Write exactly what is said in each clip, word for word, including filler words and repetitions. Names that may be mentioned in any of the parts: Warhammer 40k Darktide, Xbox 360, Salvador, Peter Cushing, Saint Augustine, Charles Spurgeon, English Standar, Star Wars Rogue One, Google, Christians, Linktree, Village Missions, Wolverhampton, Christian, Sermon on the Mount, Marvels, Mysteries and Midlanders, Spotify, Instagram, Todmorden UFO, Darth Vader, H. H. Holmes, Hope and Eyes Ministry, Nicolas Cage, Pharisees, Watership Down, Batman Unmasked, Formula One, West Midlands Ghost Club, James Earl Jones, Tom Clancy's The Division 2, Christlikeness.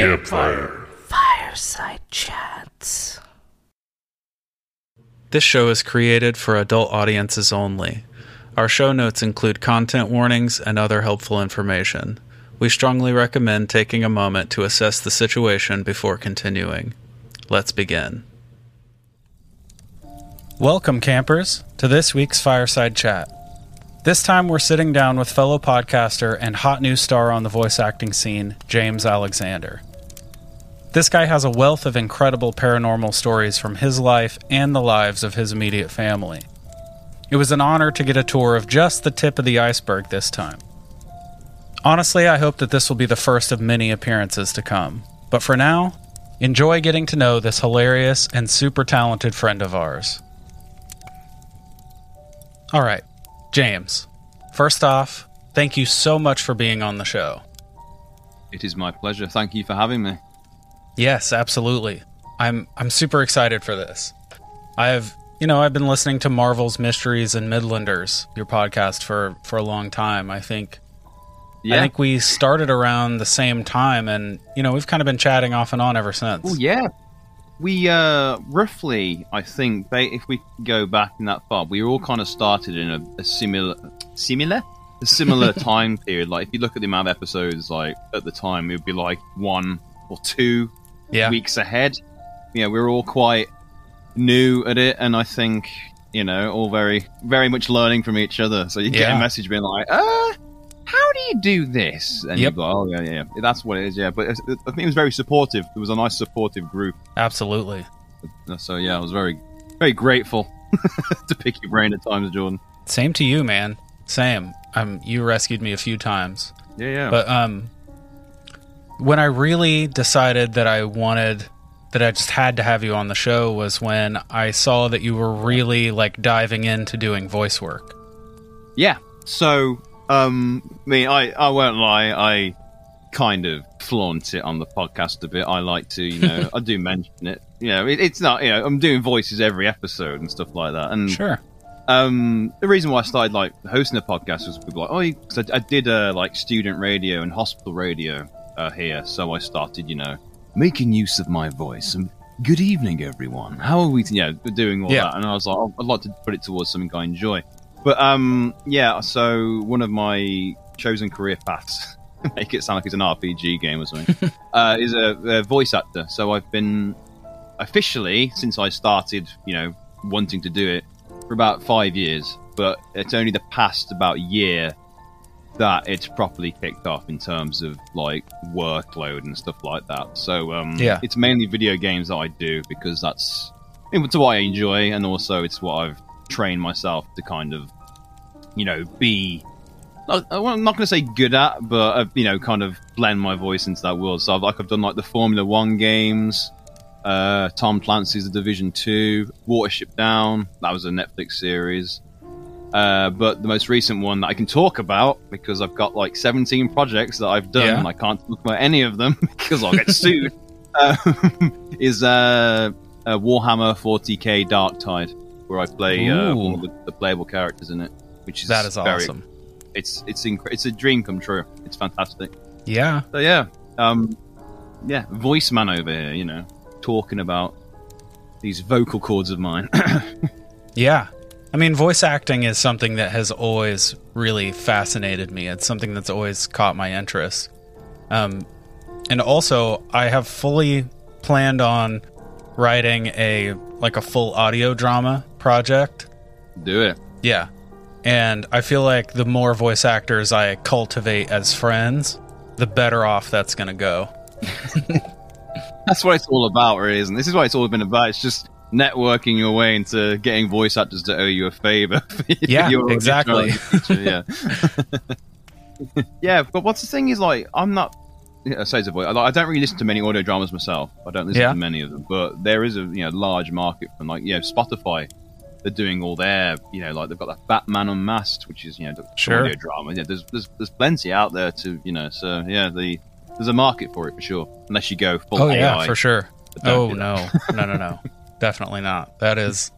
Campfire. Fireside Chats. This show is created for adult audiences only. Our show notes include content warnings and other helpful information. We strongly recommend taking a moment to assess the situation before continuing. Let's begin. Welcome, campers, to this week's Fireside Chat. This time we're sitting down with fellow podcaster and hot new star on the voice acting scene, James Alexander. This guy has a wealth of incredible paranormal stories from his life and the lives of his immediate family. It was an honor to get a tour of just the tip of the iceberg this time. Honestly, I hope that this will be the first of many appearances to come. But for now, enjoy getting to know this hilarious and super talented friend of ours. All right. James, first off, thank you so much for being on the show. It is my pleasure. Thank you for having me. Yes, absolutely. I'm I'm super excited for this. I've, you know, I've been listening to Marvels, Mysteries and Midlanders, your podcast, for, for a long time. I think yeah. I think we started around the same time, and, you know, we've kind of been chatting off and on ever since. Oh, yeah. We, uh, roughly, I think, if we go back in that far, we all kind of started in a, a similar, similar, a similar time period. Like, if you look at the amount of episodes, like, at the time, it would be, like, one or two yeah. weeks ahead. You know, we were all quite new at it, and I think, you know, all very, very much learning from each other. So you get yeah. a message being like, ah, how do you do this? And yep. you're like, oh, yeah, yeah, yeah. That's what it is, yeah. But I think it was very supportive. It was a nice, supportive group. Absolutely. So, yeah, I was very, very grateful to pick your brain at times, Jordan. Same to you, man. Same. Um, you rescued me a few times. Yeah, yeah. But um, when I really decided that I wanted, that I just had to have you on the show was when I saw that you were really, like, diving into doing voice work. Yeah. So... Um, I mean, I, I won't lie, I kind of flaunt it on the podcast a bit. I like to, you know, I do mention it. You know, it, it's not, you know, I'm doing voices every episode and stuff like that. And sure. Um, the reason why I started, like, hosting a podcast was people like, oh, because I, I did, uh, like, student radio and hospital radio uh, here. So I started, you know, making use of my voice. And good evening, everyone. How are we, you know, doing all yeah. that? And I was like, oh, I'd like to put it towards something I enjoy. But, um, yeah, so one of my chosen career paths, make it sound like it's an R P G game or something, uh, is a, a voice actor. So I've been officially, since I started, you know, wanting to do it, for about five years. But it's only the past about year that it's properly kicked off in terms of, like, workload and stuff like that. So um, yeah. it's mainly video games that I do because that's it's what I enjoy, and also it's what I've train myself to kind of, you know, be, I'm not going to say good at, but I've, you know, kind of blend my voice into that world. So I've, like, I've done, like, the Formula One games, uh, Tom Clancy's The Division two, Watership Down, that was a Netflix series. Uh, but the most recent one that I can talk about, because I've got, like, seventeen projects that I've done, yeah. and I can't talk about any of them because I'll get sued, uh, is uh, uh, Warhammer forty K Darktide, where I play uh, one of the, the playable characters in it, which is that is very, awesome. It's it's inc- it's a dream come true. It's fantastic. Yeah. So yeah, um, yeah, voice man over here, you know, talking about these vocal cords of mine. Yeah, I mean, voice acting is something that has always really fascinated me. It's something that's always caught my interest, um, and also I have fully planned on writing a like a full audio drama project. Do it. Yeah. And I feel like the more voice actors I cultivate as friends, the better off that's going to go. That's what it's all about, really, isn't it? This is what it's all been about. It's just networking your way into getting voice actors to owe you a favor. Yeah, exactly. Future, yeah. Yeah, but what's the thing is, like, I'm not... I say it's a voice. I don't really listen to many audio dramas myself. I don't listen yeah. to many of them, but there is a you know large market from like you know Spotify. They're doing all their you know like they've got that Batman Unmasked, which is you know the sure. audio drama. Yeah, there's there's there's plenty out there to you know. So yeah, the there's a market for it for sure. Unless you go full oh, A I. Yeah, for sure. Oh no, no, no, no, definitely not. That is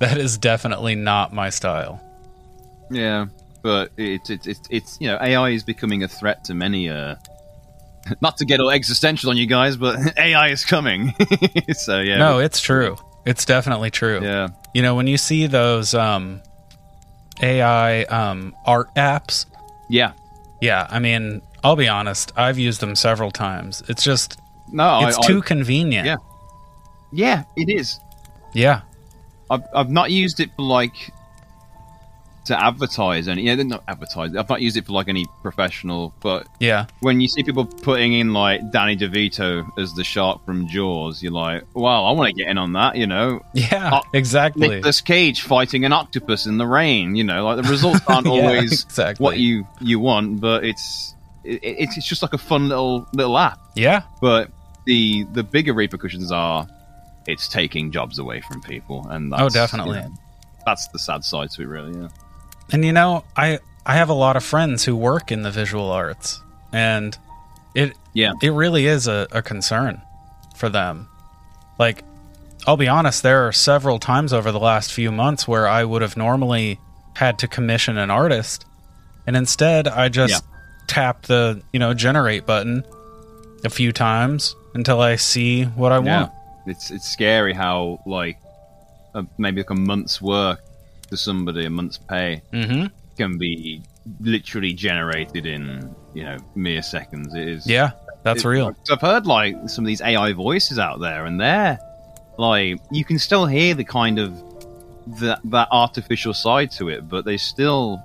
that is definitely not my style. Yeah, but it's it's it's, it's you know A I is becoming a threat to many. Uh, Not to get all existential on you guys, but A I is coming. So yeah. No, it's true. It's definitely true. Yeah. You know, when you see those um, A I um, art apps. Yeah. Yeah. I mean, I'll be honest. I've used them several times. It's just no, it's I, too I, convenient. Yeah. Yeah, it is. Yeah. I've I've not used it for like to advertise any. Yeah, they're not advertised. I've not used it for like any professional. But yeah, when you see people putting in like Danny DeVito as the shark from Jaws, you're like, wow, I want to get in on that. You know? Yeah, o- exactly. Nicolas Cage fighting an octopus in the rain. You know, like the results aren't yeah, always exactly what you, you want, but it's it, it's just like a fun little little app. Yeah. But the the bigger repercussions are, it's taking jobs away from people, and that's, oh, definitely, you know, that's the sad side to it, really. Yeah. And you know, I I have a lot of friends who work in the visual arts, and it yeah it really is a, a concern for them. Like, I'll be honest, there are several times over the last few months where I would have normally had to commission an artist, and instead I just yeah. tap the you know generate button a few times until I see what I yeah. want. It's it's scary how like uh, maybe like a month's work to somebody, a month's pay mm-hmm. can be literally generated in you know mere seconds. It is yeah, that's it, real. I've heard like some of these A I voices out there, and they're like you can still hear the kind of that that artificial side to it, but they still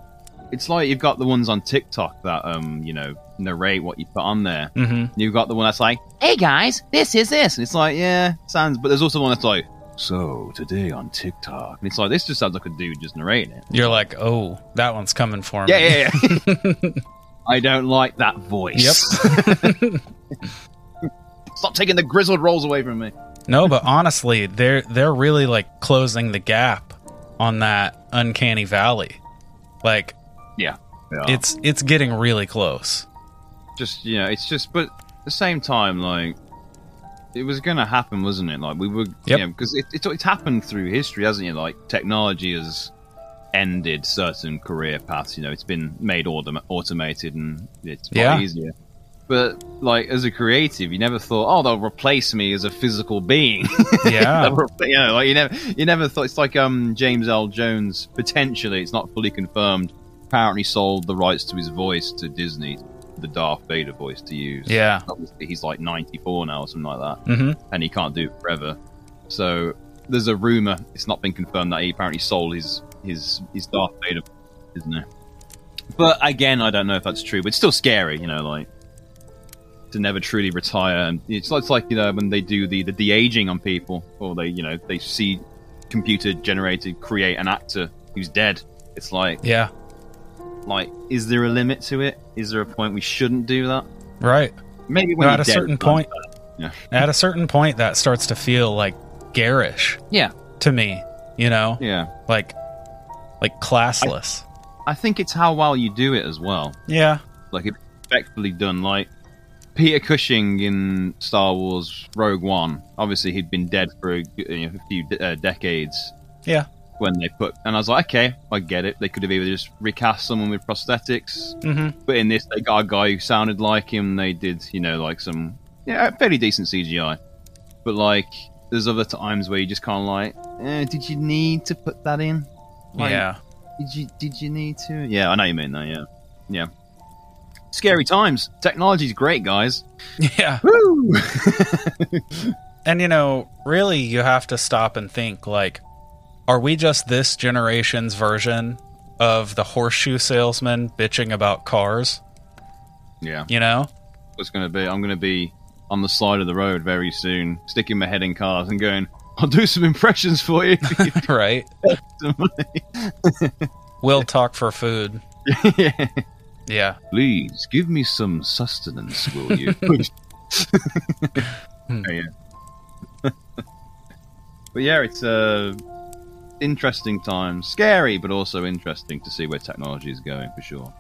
it's like you've got the ones on TikTok that um you know. narrate what you put on there. Mm-hmm. You've got the one that's like, "Hey guys, this is this," and it's like, yeah, sounds. But there's also one that's like, "So today on TikTok," and it's like, this just sounds like a dude just narrating it. You're like, "Oh, that one's coming for me." Yeah, yeah, yeah. I don't like that voice. Yep. Stop taking the grizzled rolls away from me. No, but honestly, they're they're really like closing the gap on that uncanny valley. Like, yeah, it's it's getting really close. Just, you know, it's just, but at the same time, like, it was going to happen, wasn't it? Like, we were, yep. you know, because it, it, it's happened through history, hasn't it? Like, technology has ended certain career paths, you know, it's been made autom- automated and it's a yeah. lot easier. But, like, as a creative, you never thought, oh, they'll replace me as a physical being. Yeah. re- you know, like, you never, you never thought, it's like um James Earl Jones, potentially, it's not fully confirmed, apparently sold the rights to his voice to Disney. The Darth Vader voice to use. Yeah. Obviously he's like ninety-four now or something like that. Mm-hmm. And he can't do it forever. So there's a rumor, it's not been confirmed, that he apparently sold his his, his Darth Vader, isn't it? But again, I don't know if that's true, but it's still scary, you know, like to never truly retire. And it's like, it's like, you know, when they do the, the de-aging on people, or they, you know, they see computer generated create an actor who's dead. It's like, yeah. Like, is there a limit to it? Is there a point we shouldn't do that? Right. Maybe when no, at a certain point, yeah. at a certain point, that starts to feel like garish. Yeah. To me, you know. Yeah. Like, like classless. I, I think it's how well you do it as well. Yeah. Like it's effectively done. Like Peter Cushing in Star Wars Rogue One. Obviously, he'd been dead for a, you know, a few uh, decades. Yeah. When they put, and I was like, okay, I get it. They could have either just recast someone with prosthetics, mm-hmm. but in this, they got a guy who sounded like him. They did, you know, like some yeah, fairly decent C G I. But like, there's other times where you just kind of like, eh, did you need to put that in? Like, yeah. Did you did you need to? Yeah, I know you mean that. Yeah, yeah. Scary times. Technology's great, guys. Yeah. Woo! And you know, really, you have to stop and think, like. Are we just this generation's version of the horseshoe salesman bitching about cars? Yeah. You know? It's going to be, I'm going to be on the side of the road very soon, sticking my head in cars and going, I'll do some impressions for you. Right. We'll talk for food. Yeah. Yeah. Please give me some sustenance, will you? hmm. Oh, yeah. But yeah, it's a... Uh, interesting times, scary, but also interesting to see where technology is going for sure.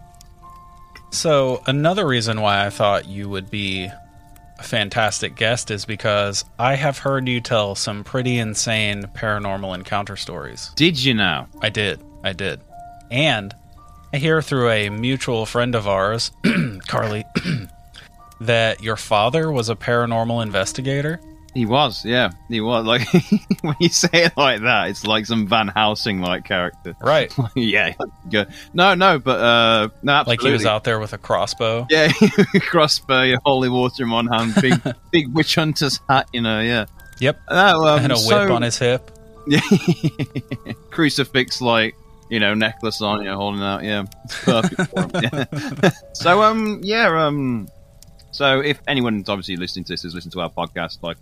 So another reason why I thought you would be a fantastic guest is because I have heard you tell some pretty insane paranormal encounter stories. Did you now? I did. I did. And I hear through a mutual friend of ours, Carly, that your father was a paranormal investigator? He was, yeah. He was. Like, when you say it like that, it's like some Van Helsing-like character. Right. Yeah. No, no, but... Uh, no, absolutely. Like he was out there with a crossbow? Yeah, crossbow, holy water in one hand, big big witch hunter's hat, you know, yeah. Yep. Oh, um, and a whip so... on his hip. Yeah. Crucifix, like... You know, necklace on, you know, holding out, yeah. It's perfect for him, yeah. So, um, yeah, um, so if anyone's obviously listening to this is listening to our podcast, like,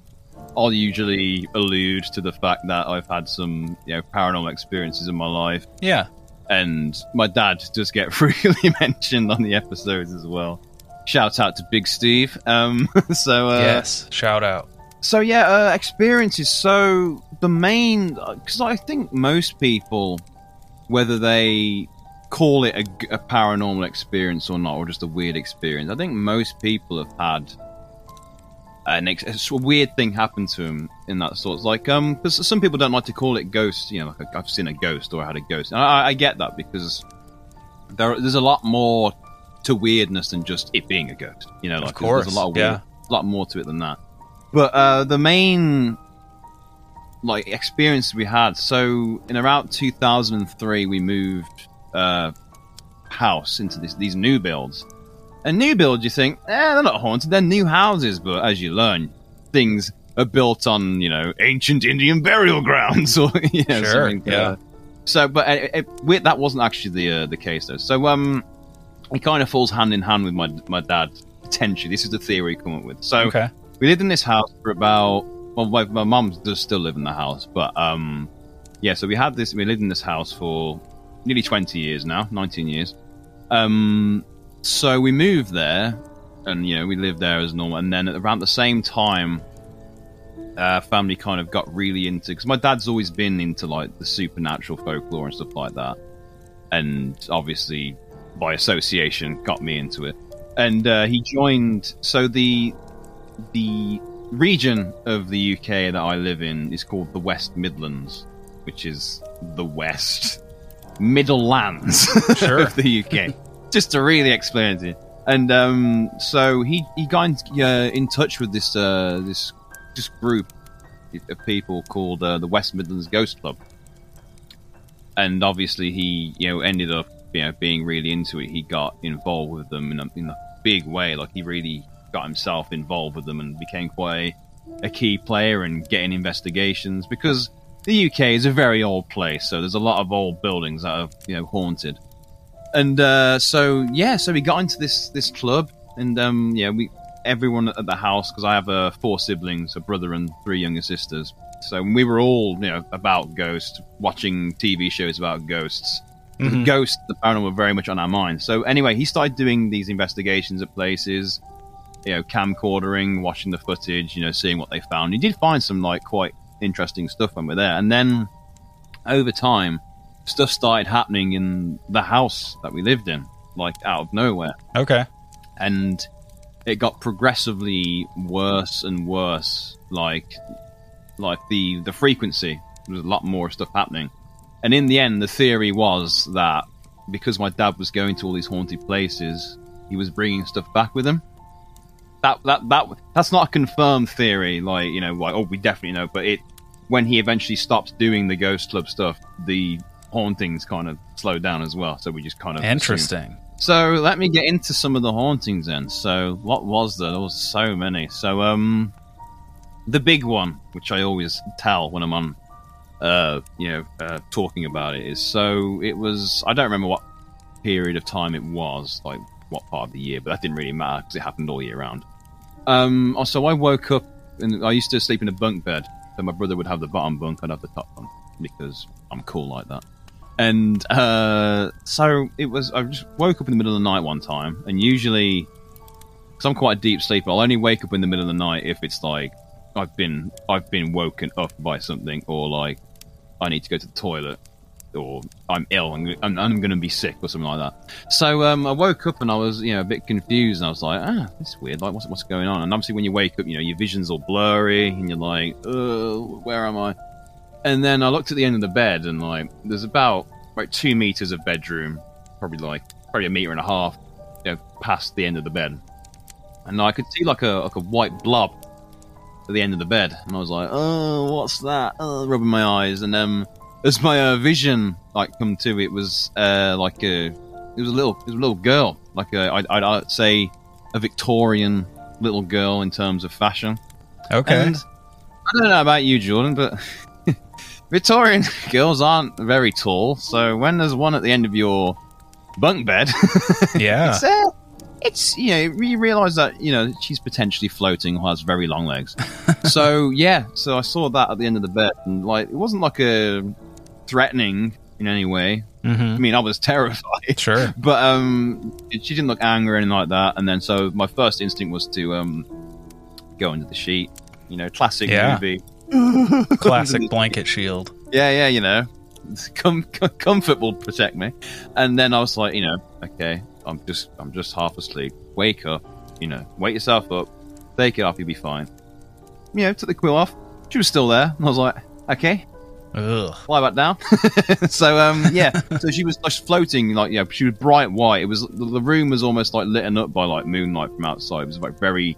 I'll usually allude to the fact that I've had some, you know, paranormal experiences in my life. Yeah. And my dad does get frequently mentioned on the episodes as well. Shout out to Big Steve. Um, so, uh, yes, shout out. So, yeah, uh, experiences. So, the main, because I think most people, whether they call it a, a paranormal experience or not, or just a weird experience, I think most people have had an ex- a weird thing happen to them in that sort. It's like, um, because some people don't like to call it ghosts. You know, like I've seen a ghost or I had a ghost. And I, I get that because there, there's a lot more to weirdness than just it being a ghost. You know, like of course, there's a lot of weird, yeah. a lot more to it than that. But uh, the main. Like experience we had. So in around two thousand three, we moved uh, house into this, these new builds. A new build, you think, eh, they're not haunted. They're new houses, but as you learn, things are built on, you know, ancient Indian burial grounds or you know, sure, something. Yeah. Uh, so, but it, it, that wasn't actually the uh, the case though. So um, it kind of falls hand in hand with my my dad potentially. This is the theory we come up with. So okay. We lived in this house for about. Well, my my mum does still live in the house, but um, yeah. So we had this. We lived in this house for nearly twenty years now, nineteen years. Um, so we moved there, and you know we lived there as normal. And then at around the same time, uh, family kind of got really into because my dad's always been into like the supernatural folklore and stuff like that, and obviously by association got me into it. And uh, he joined. So the the. region of the U K that I live in is called the West Midlands, which is the West Middle Lands sure. of the U K. Just to really explain it. And um, so he he got in, uh, in touch with this uh, this this group of people called uh, the West Midlands Ghost Club, and obviously he you know ended up you know being really into it. He got involved with them in a, in a big way, like he really. Got himself involved with them and became quite a, a key player in getting investigations because the U K is a very old place, so there's a lot of old buildings that are you know haunted. And uh, so yeah, so we got into this this club, and um, yeah, we everyone at the house because I have uh, four siblings, a brother and three younger sisters. So we were all you know about ghosts, watching T V shows about ghosts. Mm-hmm. Ghosts, the paranormal, were very much on our minds. So anyway, he started doing these investigations at places. You know, camcordering, watching the footage, you know, seeing what they found. He did find some, like, quite interesting stuff when we were there. And then, over time, stuff started happening in the house that we lived in, like, out of nowhere. Okay. And it got progressively worse and worse. Like, like the, the frequency, there was a lot more stuff happening. And in the end, the theory was that because my dad was going to all these haunted places, he was bringing stuff back with him. That, that that that's not a confirmed theory, like you know, like oh, we definitely know. But it when he eventually stopped doing the ghost club stuff, the hauntings kind of slowed down as well. So we just kind of interesting. Assumed. So let me get into some of the hauntings then. So what was there? There was so many. So um, the big one, which I always tell when I'm on, uh, you know, uh, talking about it, is so it was. I don't remember what period of time it was, like what part of the year, but that didn't really matter because it happened all year round. Um, also, I woke up, and I used to sleep in a bunk bed, so my brother would have the bottom bunk, I'd have the top bunk, because I'm cool like that. And uh, so it was, I just woke up in the middle of the night one time, and usually, because I'm quite a deep sleeper, I'll only wake up in the middle of the night if it's like, I've been I've been woken up by something, or like, I need to go to the toilet, or I'm ill, and I'm, I'm going to be sick, or something like that. So um, I woke up and I was, you know, a bit confused, and I was like, ah, this is weird. Like, what's what's going on? And obviously, when you wake up, you know, your vision's all blurry, and you're like, uh, where am I? And then I looked at the end of the bed, and like, there's about like two meters of bedroom, probably like probably a meter and a half, you know, past the end of the bed. and I could see like a like a white blob at the end of the bed, and I was like, "Oh, what's that?" Oh, rubbing my eyes, and um, as my uh, vision like come to, it was uh like a it was a little it was a little girl, like a I'd, I'd, I'd say a Victorian little girl in terms of fashion. Okay. And I don't know about you, Jordan, but Victorian girls aren't very tall, so when there's one at the end of your bunk bed, yeah, it's, uh, it's you know you realise that you know she's potentially floating or has very long legs. So yeah, so I saw that at the end of the bed, and like it wasn't like a threatening in any way. Mm-hmm. I mean, I was terrified, sure, but um, she didn't look angry or anything like that. And then so my first instinct was to um go under the sheet, you know, classic yeah. movie. Classic blanket shield. Yeah, yeah, you know, com- com- comfort will protect me. And then I was like, you know, okay, I'm just, I'm just half asleep. Wake up, you know, wake yourself up, take it off, you'll be fine. You know, took the quill off. She was still there, and I was like, okay, ugh. Fly back down. So, um, yeah, so she was just floating, like, you know, she was bright white. It was the room was almost like lit up by like moonlight from outside. It was like very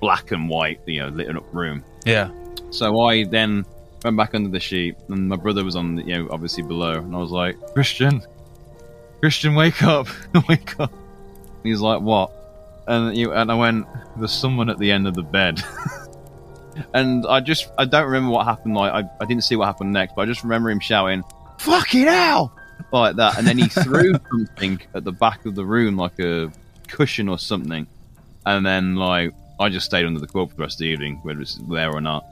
black and white, you know, lit up room. Yeah. So I then went back under the sheet, and my brother was on, the, you know, obviously below, and I was like, "Christian, Christian, wake up, wake up!" And he's like, "What?" And you and I went, "There's someone at the end of the bed." And I just, I don't remember what happened. Like, I, I didn't see what happened next, but I just remember him shouting, "Fucking hell!" like that, and then he threw something at the back of the room, like a cushion or something, and then like I just stayed under the quilt for the rest of the evening, whether it's there or not.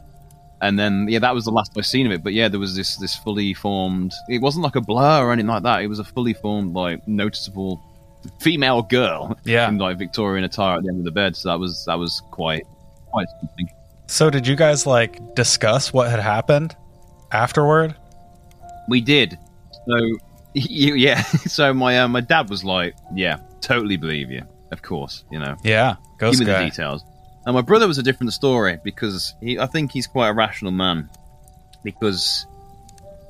And then, yeah, that was the last I've seen of it. But yeah, there was this this fully formed... It wasn't like a blur or anything like that. It was a fully formed, like, noticeable female girl yeah. in, like, Victorian attire at the end of the bed. So that was that was quite quite something. So did you guys, like, discuss what had happened afterward? We did. So, you, yeah. So my uh, my dad was like, yeah, totally believe you, of course, you know. Yeah, ghost guy. Give me the details. And my brother was a different story because he, I think he's quite a rational man. Because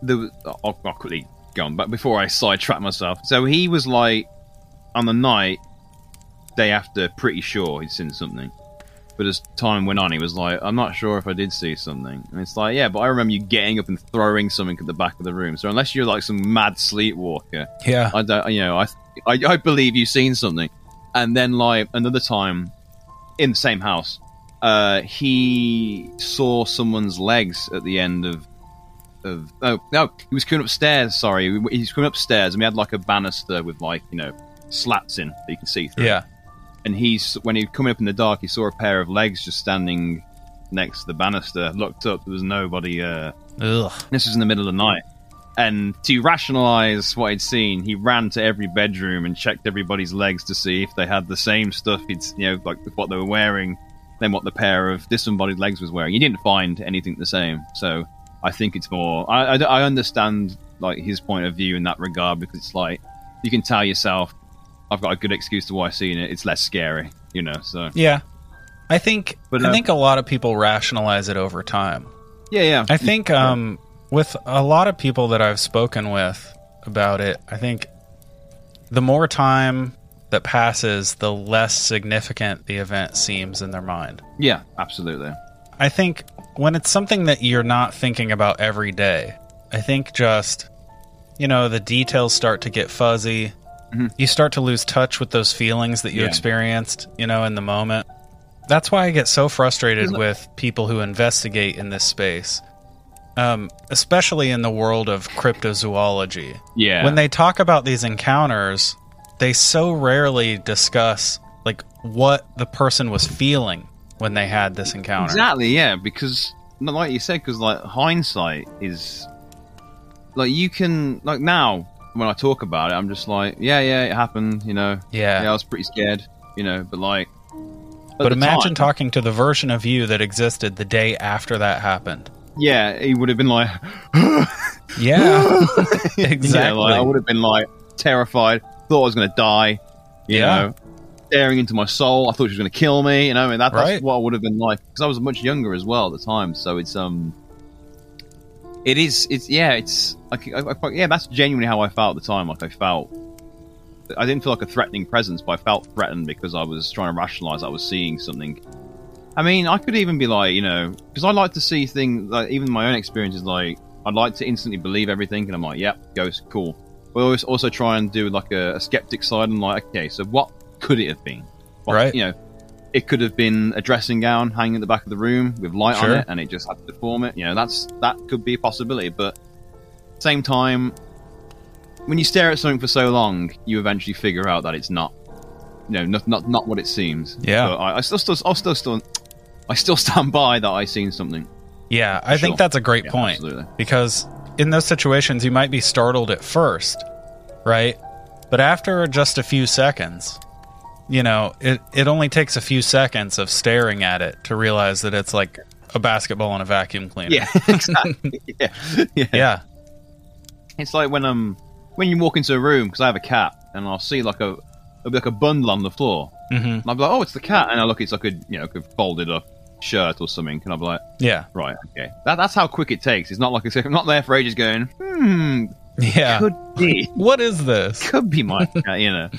there was, I'll, I'll quickly go on, but before I sidetrack myself, so he was like on the night, day after, pretty sure he'd seen something. But as time went on, he was like, "I'm not sure if I did see something." And it's like, yeah, but I remember you getting up and throwing something at the back of the room. So unless you're like some mad sleepwalker, yeah, I don't, you know, I I, I believe you've seen something. And then like another time. In the same house, uh, he saw someone's legs at the end of, of oh no, he was coming upstairs. Sorry, he was coming upstairs, and we had like a banister with like you know slats in that you can see through. Yeah, and he's when he was coming up in the dark, he saw a pair of legs just standing next to the banister. Looked up, there was nobody. Uh, Ugh. This was in the middle of the night, and to rationalise what he'd seen, he ran to every bedroom and checked everybody's legs to see if they had the same stuff. He'd, you know, like what they were wearing, then what the pair of disembodied legs was wearing. He didn't find anything the same. So I think it's more. I, I, I understand like his point of view in that regard because it's like you can tell yourself, "I've got a good excuse to why I've seen it. It's less scary," you know. So yeah, I think. But, I uh, think a lot of people rationalise it over time. Yeah, yeah. I think. Um, With a lot of people that I've spoken with about it, I think the more time that passes, the less significant the event seems in their mind. Yeah, absolutely. I think when it's something that you're not thinking about every day, I think just, you know, the details start to get fuzzy. Mm-hmm. You start to lose touch with those feelings that you yeah. experienced, you know, in the moment. That's why I get so frustrated Isn't with it? people who investigate in this space. Um, especially in the world of cryptozoology. Yeah. When they talk about these encounters, they so rarely discuss like what the person was feeling when they had this encounter. Exactly, yeah, because like you said, because like hindsight is like you can like now when I talk about it, I'm just like, yeah, yeah, it happened, you know. Yeah, yeah I was pretty scared, you know, but like But imagine time, talking to the version of you that existed the day after that happened. Yeah, he would have been like... yeah, exactly. Yeah, like, I would have been like terrified, thought I was going to die, you yeah. know, staring into my soul. I thought she was going to kill me, you know, and that, right. that's what I would have been like. Because I was much younger as well at the time, so it's... um, It is, it's yeah, it's... I, I, I, yeah, that's genuinely how I felt at the time. Like, I felt I didn't feel like a threatening presence, but I felt threatened because I was trying to rationalise I was seeing something. I mean, I could even be like, you know, because I like to see things, like even my own experiences, like, I'd like to instantly believe everything, and I'm like, yep, ghost, cool. But I always also try and do like a, a skeptic side, and like, okay, so what could it have been? What, right. You know, it could have been a dressing gown hanging at the back of the room with light sure. on it, and it just had to deform it. You know, that's that could be a possibility, but at the same time, when you stare at something for so long, you eventually figure out that it's not, you know, not not, not what it seems. Yeah, so I, I still, still, I still, still, I still stand by that I seen something. Yeah, I sure. think that's a great yeah, point absolutely. Because in those situations, you might be startled at first, right? But after just a few seconds, you know, it it only takes a few seconds of staring at it to realize that it's like a basketball and a vacuum cleaner. Yeah, exactly. yeah. yeah, yeah. It's like when um. when you walk into a room, because I have a cat, and I'll see like a, it'll be like a bundle on the floor, mm-hmm. and I'll be like, "Oh, it's the cat," and I look, it's like a you know, like a folded up shirt or something, and I'll be like, "Yeah, right, okay." That, that's how quick it takes. It's not like it's, I'm not there for ages going, "Hmm, yeah, could be what is this? Could be my cat," you know.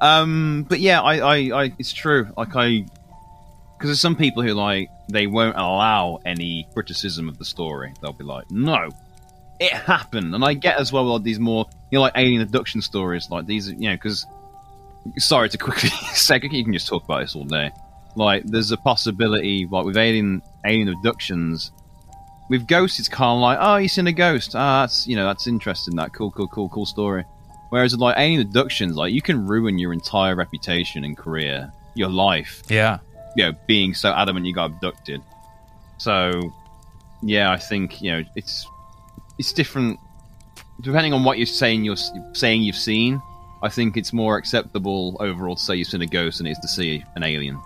Um, but yeah, I, I, I it's true. Like I, because there's some people who like they won't allow any criticism of the story. They'll be like, "No, it happened," and I get as well like these more. You know, like alien abduction stories, like these, you know, because, sorry to quickly say, you can just talk about this all day. Like, there's a possibility, like, with alien alien abductions, with ghosts, it's kind of like, oh, you seen a ghost. Ah, that's, you know, that's interesting, that cool, cool, cool, cool story. Whereas, like, alien abductions, like, you can ruin your entire reputation and career, your life. Yeah. You know, being so adamant you got abducted. So, yeah, I think, you know, it's it's different. Depending on what you're saying, you're saying you've seen. I think it's more acceptable overall to say you've seen a ghost than it is to see an alien,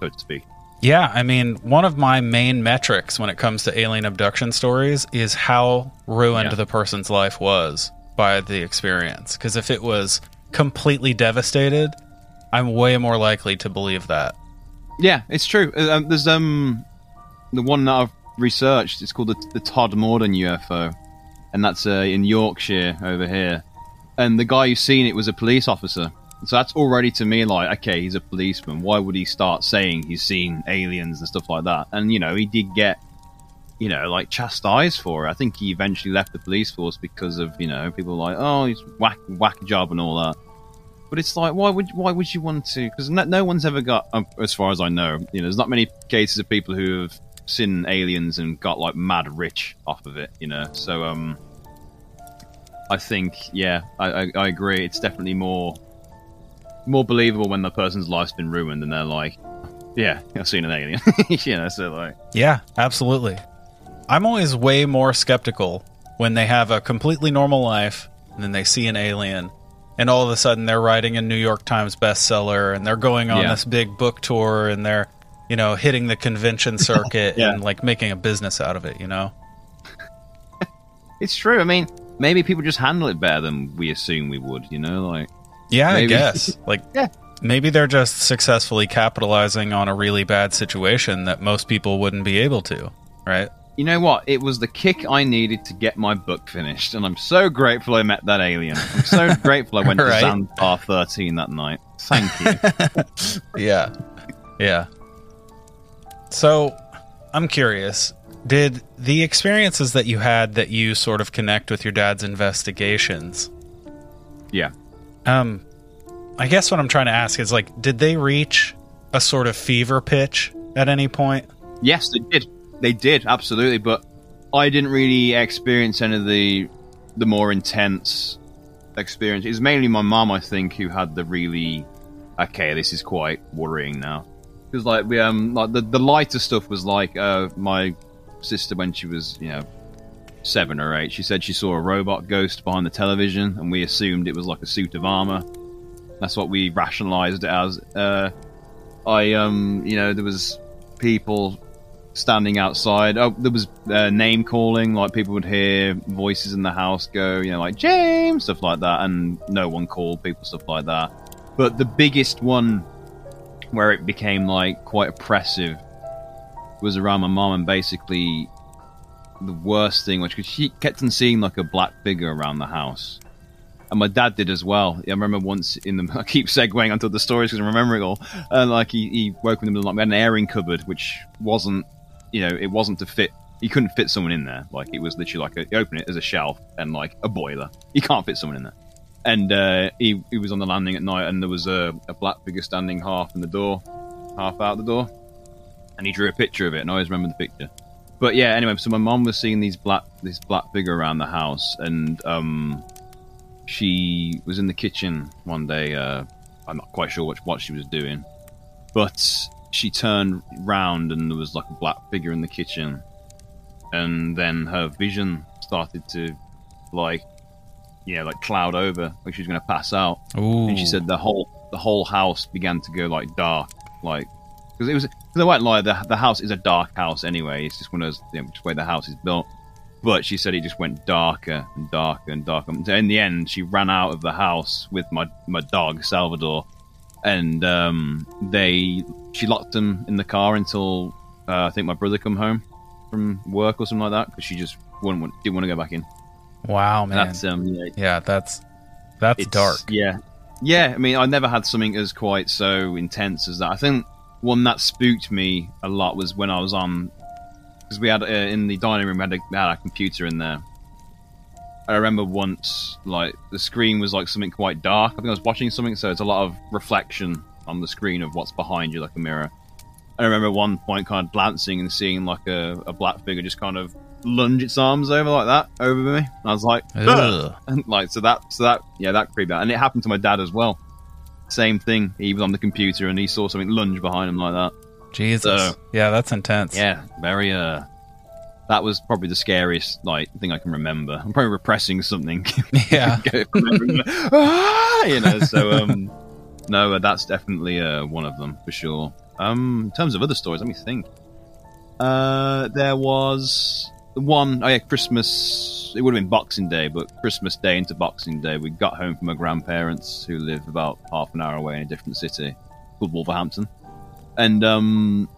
so to speak. Yeah, I mean, one of my main metrics when it comes to alien abduction stories is how ruined yeah. the person's life was by the experience. Because if it was completely devastated, I'm way more likely to believe that. Yeah, it's true. Um, there's um the one that I've researched. It's called the, the Todmorden U F O. And that's uh, in Yorkshire over here. And the guy who's seen it was a police officer. So that's already to me like, okay, he's a policeman. Why would he start saying he's seen aliens and stuff like that? And, you know, he did get, you know, like chastised for it. I think he eventually left the police force because of, you know, people like, oh, he's whack, whack job and all that. But it's like, why would why would you want to? Because no, no one's ever got, um, as far as I know, you know, there's not many cases of people who have seen aliens and got like mad rich off of it, you know. So um I think yeah I, I, I agree, it's definitely more more believable when the person's life's been ruined and they're like, yeah, I've seen an alien. You know, so like yeah, absolutely. I'm always way more skeptical when they have a completely normal life and then they see an alien and all of a sudden they're writing a New York Times bestseller and they're going on yeah. this big book tour and they're you know, hitting the convention circuit yeah. and, like, making a business out of it, you know? It's true. I mean, maybe people just handle it better than we assume we would, you know? Like, yeah, maybe. I guess. Like, yeah. maybe they're just successfully capitalizing on a really bad situation that most people wouldn't be able to, right? You know what? It was the kick I needed to get my book finished, and I'm so grateful I met that alien. I'm so grateful I went right? to Sandbar thirteen that night. Thank you. yeah. Yeah. So, I'm curious, did the experiences that you had that you sort of connect with your dad's investigations... Yeah. Um, I guess what I'm trying to ask is, like, did they reach a sort of fever pitch at any point? Yes, they did. They did, absolutely, but I didn't really experience any of the, the more intense experience. It was mainly my mom, I think, who had the really, okay, this is quite worrying now. Because like we um like the, the lighter stuff was like uh my sister when she was you know seven or eight, she said she saw a robot ghost behind the television and we assumed it was like a suit of armor. That's what we rationalized it as. Uh, I um you know there was people standing outside. Oh, there was uh, name calling. Like people would hear voices in the house go you know like James, stuff like that, and no one called people, stuff like that. But the biggest one, where it became like quite oppressive, was around my mom, and basically the worst thing, which because she kept on seeing like a black figure around the house, And my dad did as well. I remember once in the... I keep segueing onto the stories because I'm remembering all. And, like, he, he woke in the middle of the night. We had an airing cupboard, which wasn't, you know, it wasn't to fit... You couldn't fit someone in there. Like, it was literally like... A, you open it as a shelf and, like, a boiler. You can't fit someone in there. And uh, he, he was on the landing at night, and there was a, a black figure standing half in the door, half out the door. And he drew a picture of it, and I always remember the picture. But, yeah, anyway, so my mum was seeing these black, this black figure around the house, and... um. She was in the kitchen one day. Uh, I'm not quite sure what, what she was doing. But she turned round and there was like a black figure in the kitchen. And then her vision started to, like, yeah, like cloud over. Like she was going to pass out. Ooh. And she said the whole the whole house began to go like dark. Like, because it was, because I won't lie, the, the house is a dark house anyway. It's just one of those, you know, just the way the house is built. But she said it just went darker and darker and darker. In the end, she ran out of the house with my my dog Salvador, and um, they she locked him in the car until uh, I think my brother come home from work or something like that, because she just wouldn't didn't want to go back in. Wow, man! That's, um, yeah, yeah, that's that's dark. Yeah, yeah. I mean, I never had something as quite so intense as that. I think one that spooked me a lot was when I was on. Because we had, uh, in the dining room, we had, a, we had our computer in there. I remember once, like, the screen was, like, something quite dark. I think I was watching something, so it's a lot of reflection on the screen of what's behind you, like a mirror. I remember one point kind of glancing and seeing, like, a, a black figure just kind of lunge its arms over like that, over me. And I was like, ugh. And, like, so that, so that, yeah, that creeped out. And it happened to my dad as well. Same thing. He was on the computer and he saw something lunge behind him like that. Jesus. So, yeah, that's intense. Yeah, very, uh... That was probably the scariest, like, thing I can remember. I'm probably repressing something. Yeah. You know, so, um... no, that's definitely uh, one of them, for sure. Um, in terms of other stories, let me think. Uh, there was one... Oh, yeah, Christmas... It would have been Boxing Day, but Christmas Day into Boxing Day, we got home from my grandparents, who live about half an hour away in a different city, called Wolverhampton. And um,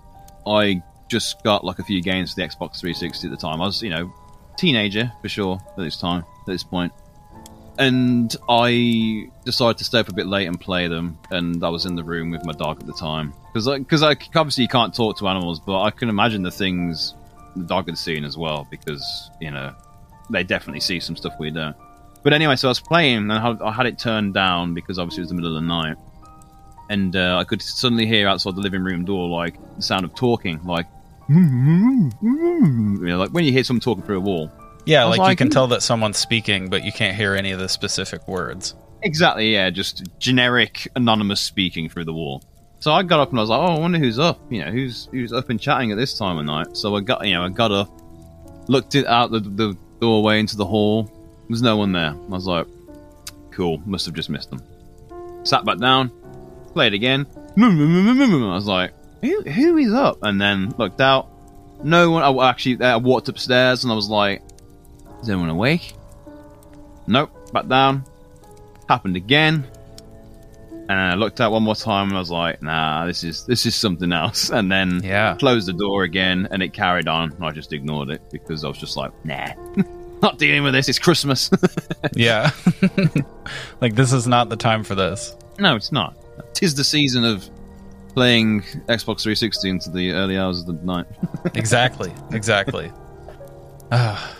I just got like a few games for the Xbox three sixty at the time. I was, you know, teenager for sure at this time, at this point. And I decided to stay up a bit late and play them. And I was in the room with my dog at the time. Because I, cause I, obviously you can't talk to animals, but I can imagine the things the dog had seen as well. Because, you know, they definitely see some stuff we don't. But anyway, so I was playing and I had it turned down because obviously it was the middle of the night. And uh, I could suddenly hear outside the living room door, like, the sound of talking, like, you know, like when you hear someone talking through a wall. Yeah, like, like you can tell that someone's speaking, but you can't hear any of the specific words. Exactly, yeah, just generic, anonymous speaking through the wall. So I got up and I was like, oh, I wonder who's up, you know, who's who's up and chatting at this time of night. So I got, you know, I got up, looked out the, the doorway into the hall. There was no one there. I was like, cool, must have just missed them. Sat back down. Played again. I was like, who, who is up? And then looked out. No one. I actually I walked upstairs and I was like, is anyone awake? Nope. Back down. Happened again. And I looked out one more time and I was like, nah, this is this is something else. And then yeah. Closed the door again and it carried on. And I just ignored it because I was just like, nah. Not dealing with this. It's Christmas. Yeah. Like, this is not the time for this. No, it's not. Tis the season of playing Xbox three sixty into the early hours of the night. Exactly, exactly. Uh,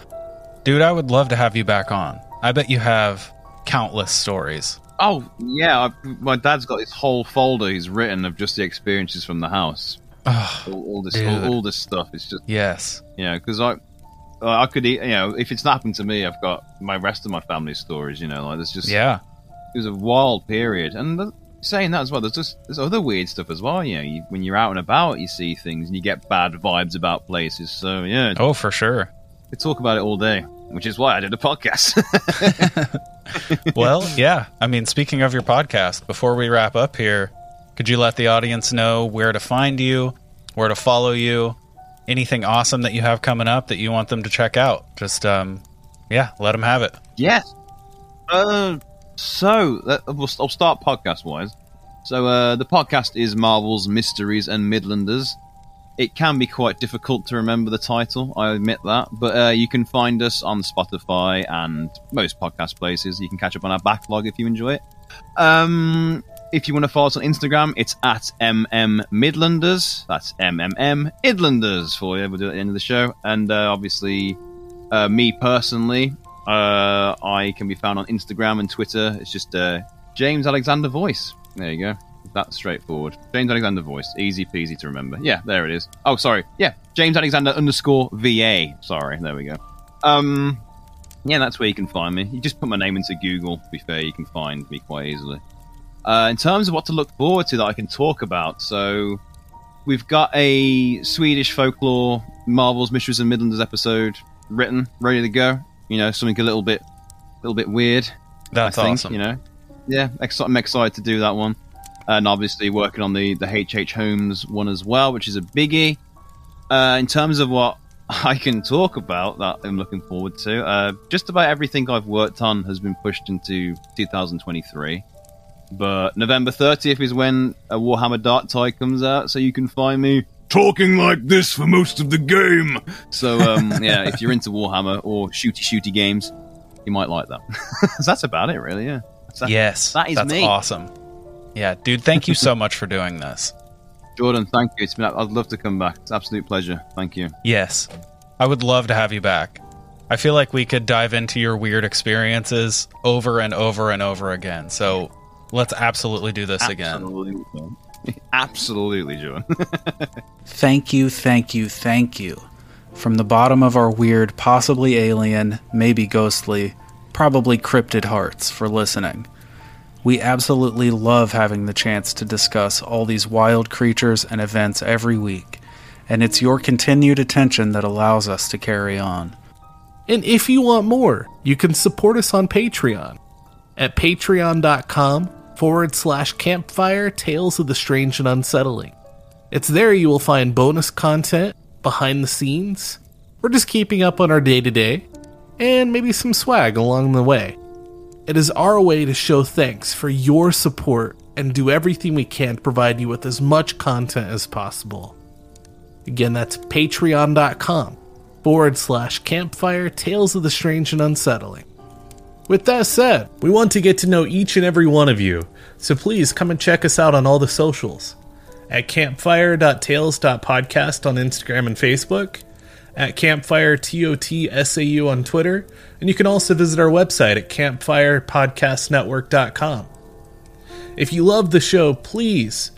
dude, I would love to have you back on. I bet you have countless stories. Oh, yeah. I, my dad's got this whole folder he's written of just the experiences from the house. Oh, all, all this all, all this stuff. It's just... Yes. Yeah, you because know, I, I could... You know, if it's happened to me, I've got my rest of my family's stories, you know. Like, there's just... Yeah. It was a wild period. And... The, saying that as well, there's just there's other weird stuff as well. You know, you, when you're out and about, you see things and you get bad vibes about places. So yeah, oh for sure, we talk about it all day, which is why I did a podcast. Well, yeah. I mean, speaking of your podcast, before we wrap up here, could you let the audience know where to find you, where to follow you, anything awesome that you have coming up that you want them to check out? Just um, yeah, let them have it. Yes. Uh. So, uh, we'll, I'll start podcast-wise. So, uh, the podcast is Marvels, Mysteries and Midlanders. it can be quite difficult to remember the title, I admit that, but uh, you can find us on Spotify and most podcast places. You can catch up on our backlog if you enjoy it. Um, if you want to follow us on Instagram, it's at M M Midlanders. That's M M M Midlanders for you. We'll do it at the end of the show. And uh, obviously, uh, me personally, uh, I can be found on Instagram and Twitter. It's just uh, James Alexander Voice. There you go. That's straightforward. James Alexander Voice. Easy peasy to remember. Yeah, there it is. Oh, sorry. Yeah, James Alexander underscore V A. Sorry, there we go. Um, yeah, that's where you can find me. You just put my name into Google, to be fair. You can find me quite easily. Uh, in terms of what to look forward to that I can talk about, so we've got a Swedish folklore Marvels, Mysteries and Midlanders episode written, ready to go. You know, something a little bit, a little bit weird. That's I think, awesome. You know, yeah, I'm excited to do that one. And obviously working on the the H H Holmes one as well, which is a biggie. Uh, in terms of what I can talk about that I'm looking forward to, uh, just about everything I've worked on has been pushed into two thousand twenty-three. But November thirtieth is when a Warhammer Darktide comes out, so you can find me talking like this for most of the game. So, um, yeah, if you're into Warhammer or shooty-shooty games, you might like that. So that's about it, really, yeah. That's, yes, that is that's me. Awesome. Yeah, dude, thank you so much for doing this. Jordan, thank you. It's been, I'd love to come back. It's an absolute pleasure. Thank you. Yes, I would love to have you back. I feel like we could dive into your weird experiences over and over and over again. So let's absolutely do this absolutely. again. Absolutely, Jordan. Thank you, thank you, thank you. From the bottom of our weird, possibly alien, maybe ghostly, probably cryptid hearts for listening. We absolutely love having the chance to discuss all these wild creatures and events every week, and it's your continued attention that allows us to carry on. And if you want more, you can support us on Patreon at patreon.com forward slash campfire tales of the strange and unsettling. It's there you will find bonus content, behind the scenes, we're just keeping up on our day-to-day, and maybe some swag along the way. It is our way to show thanks for your support and do everything we can to provide you with as much content as possible. Again, that's patreon.com forward slash campfire tales of the strange and unsettling. With that said, we want to get to know each and every one of you, so please come and check us out on all the socials. At campfire dot tales dot podcast on Instagram and Facebook, at campfire dot tot dot sau on Twitter, and you can also visit our website at campfire podcast network dot com. If you love the show, please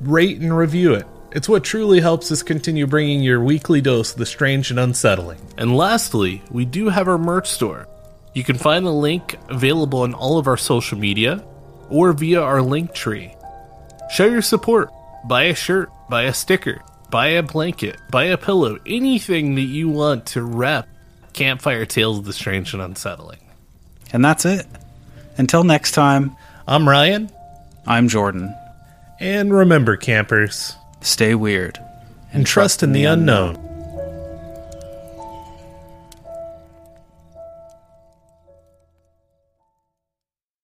rate and review it. It's what truly helps us continue bringing your weekly dose of the strange and unsettling. And lastly, we do have our merch store. You can find the link available on all of our social media or via our Linktree. Show your support. Buy a shirt. Buy a sticker. Buy a blanket, buy a pillow, anything that you want to wrap Campfire Tales of the Strange and Unsettling. And that's it. Until next time, I'm Ryan. I'm Jordan. And remember, campers, stay weird and, and trust in the unknown.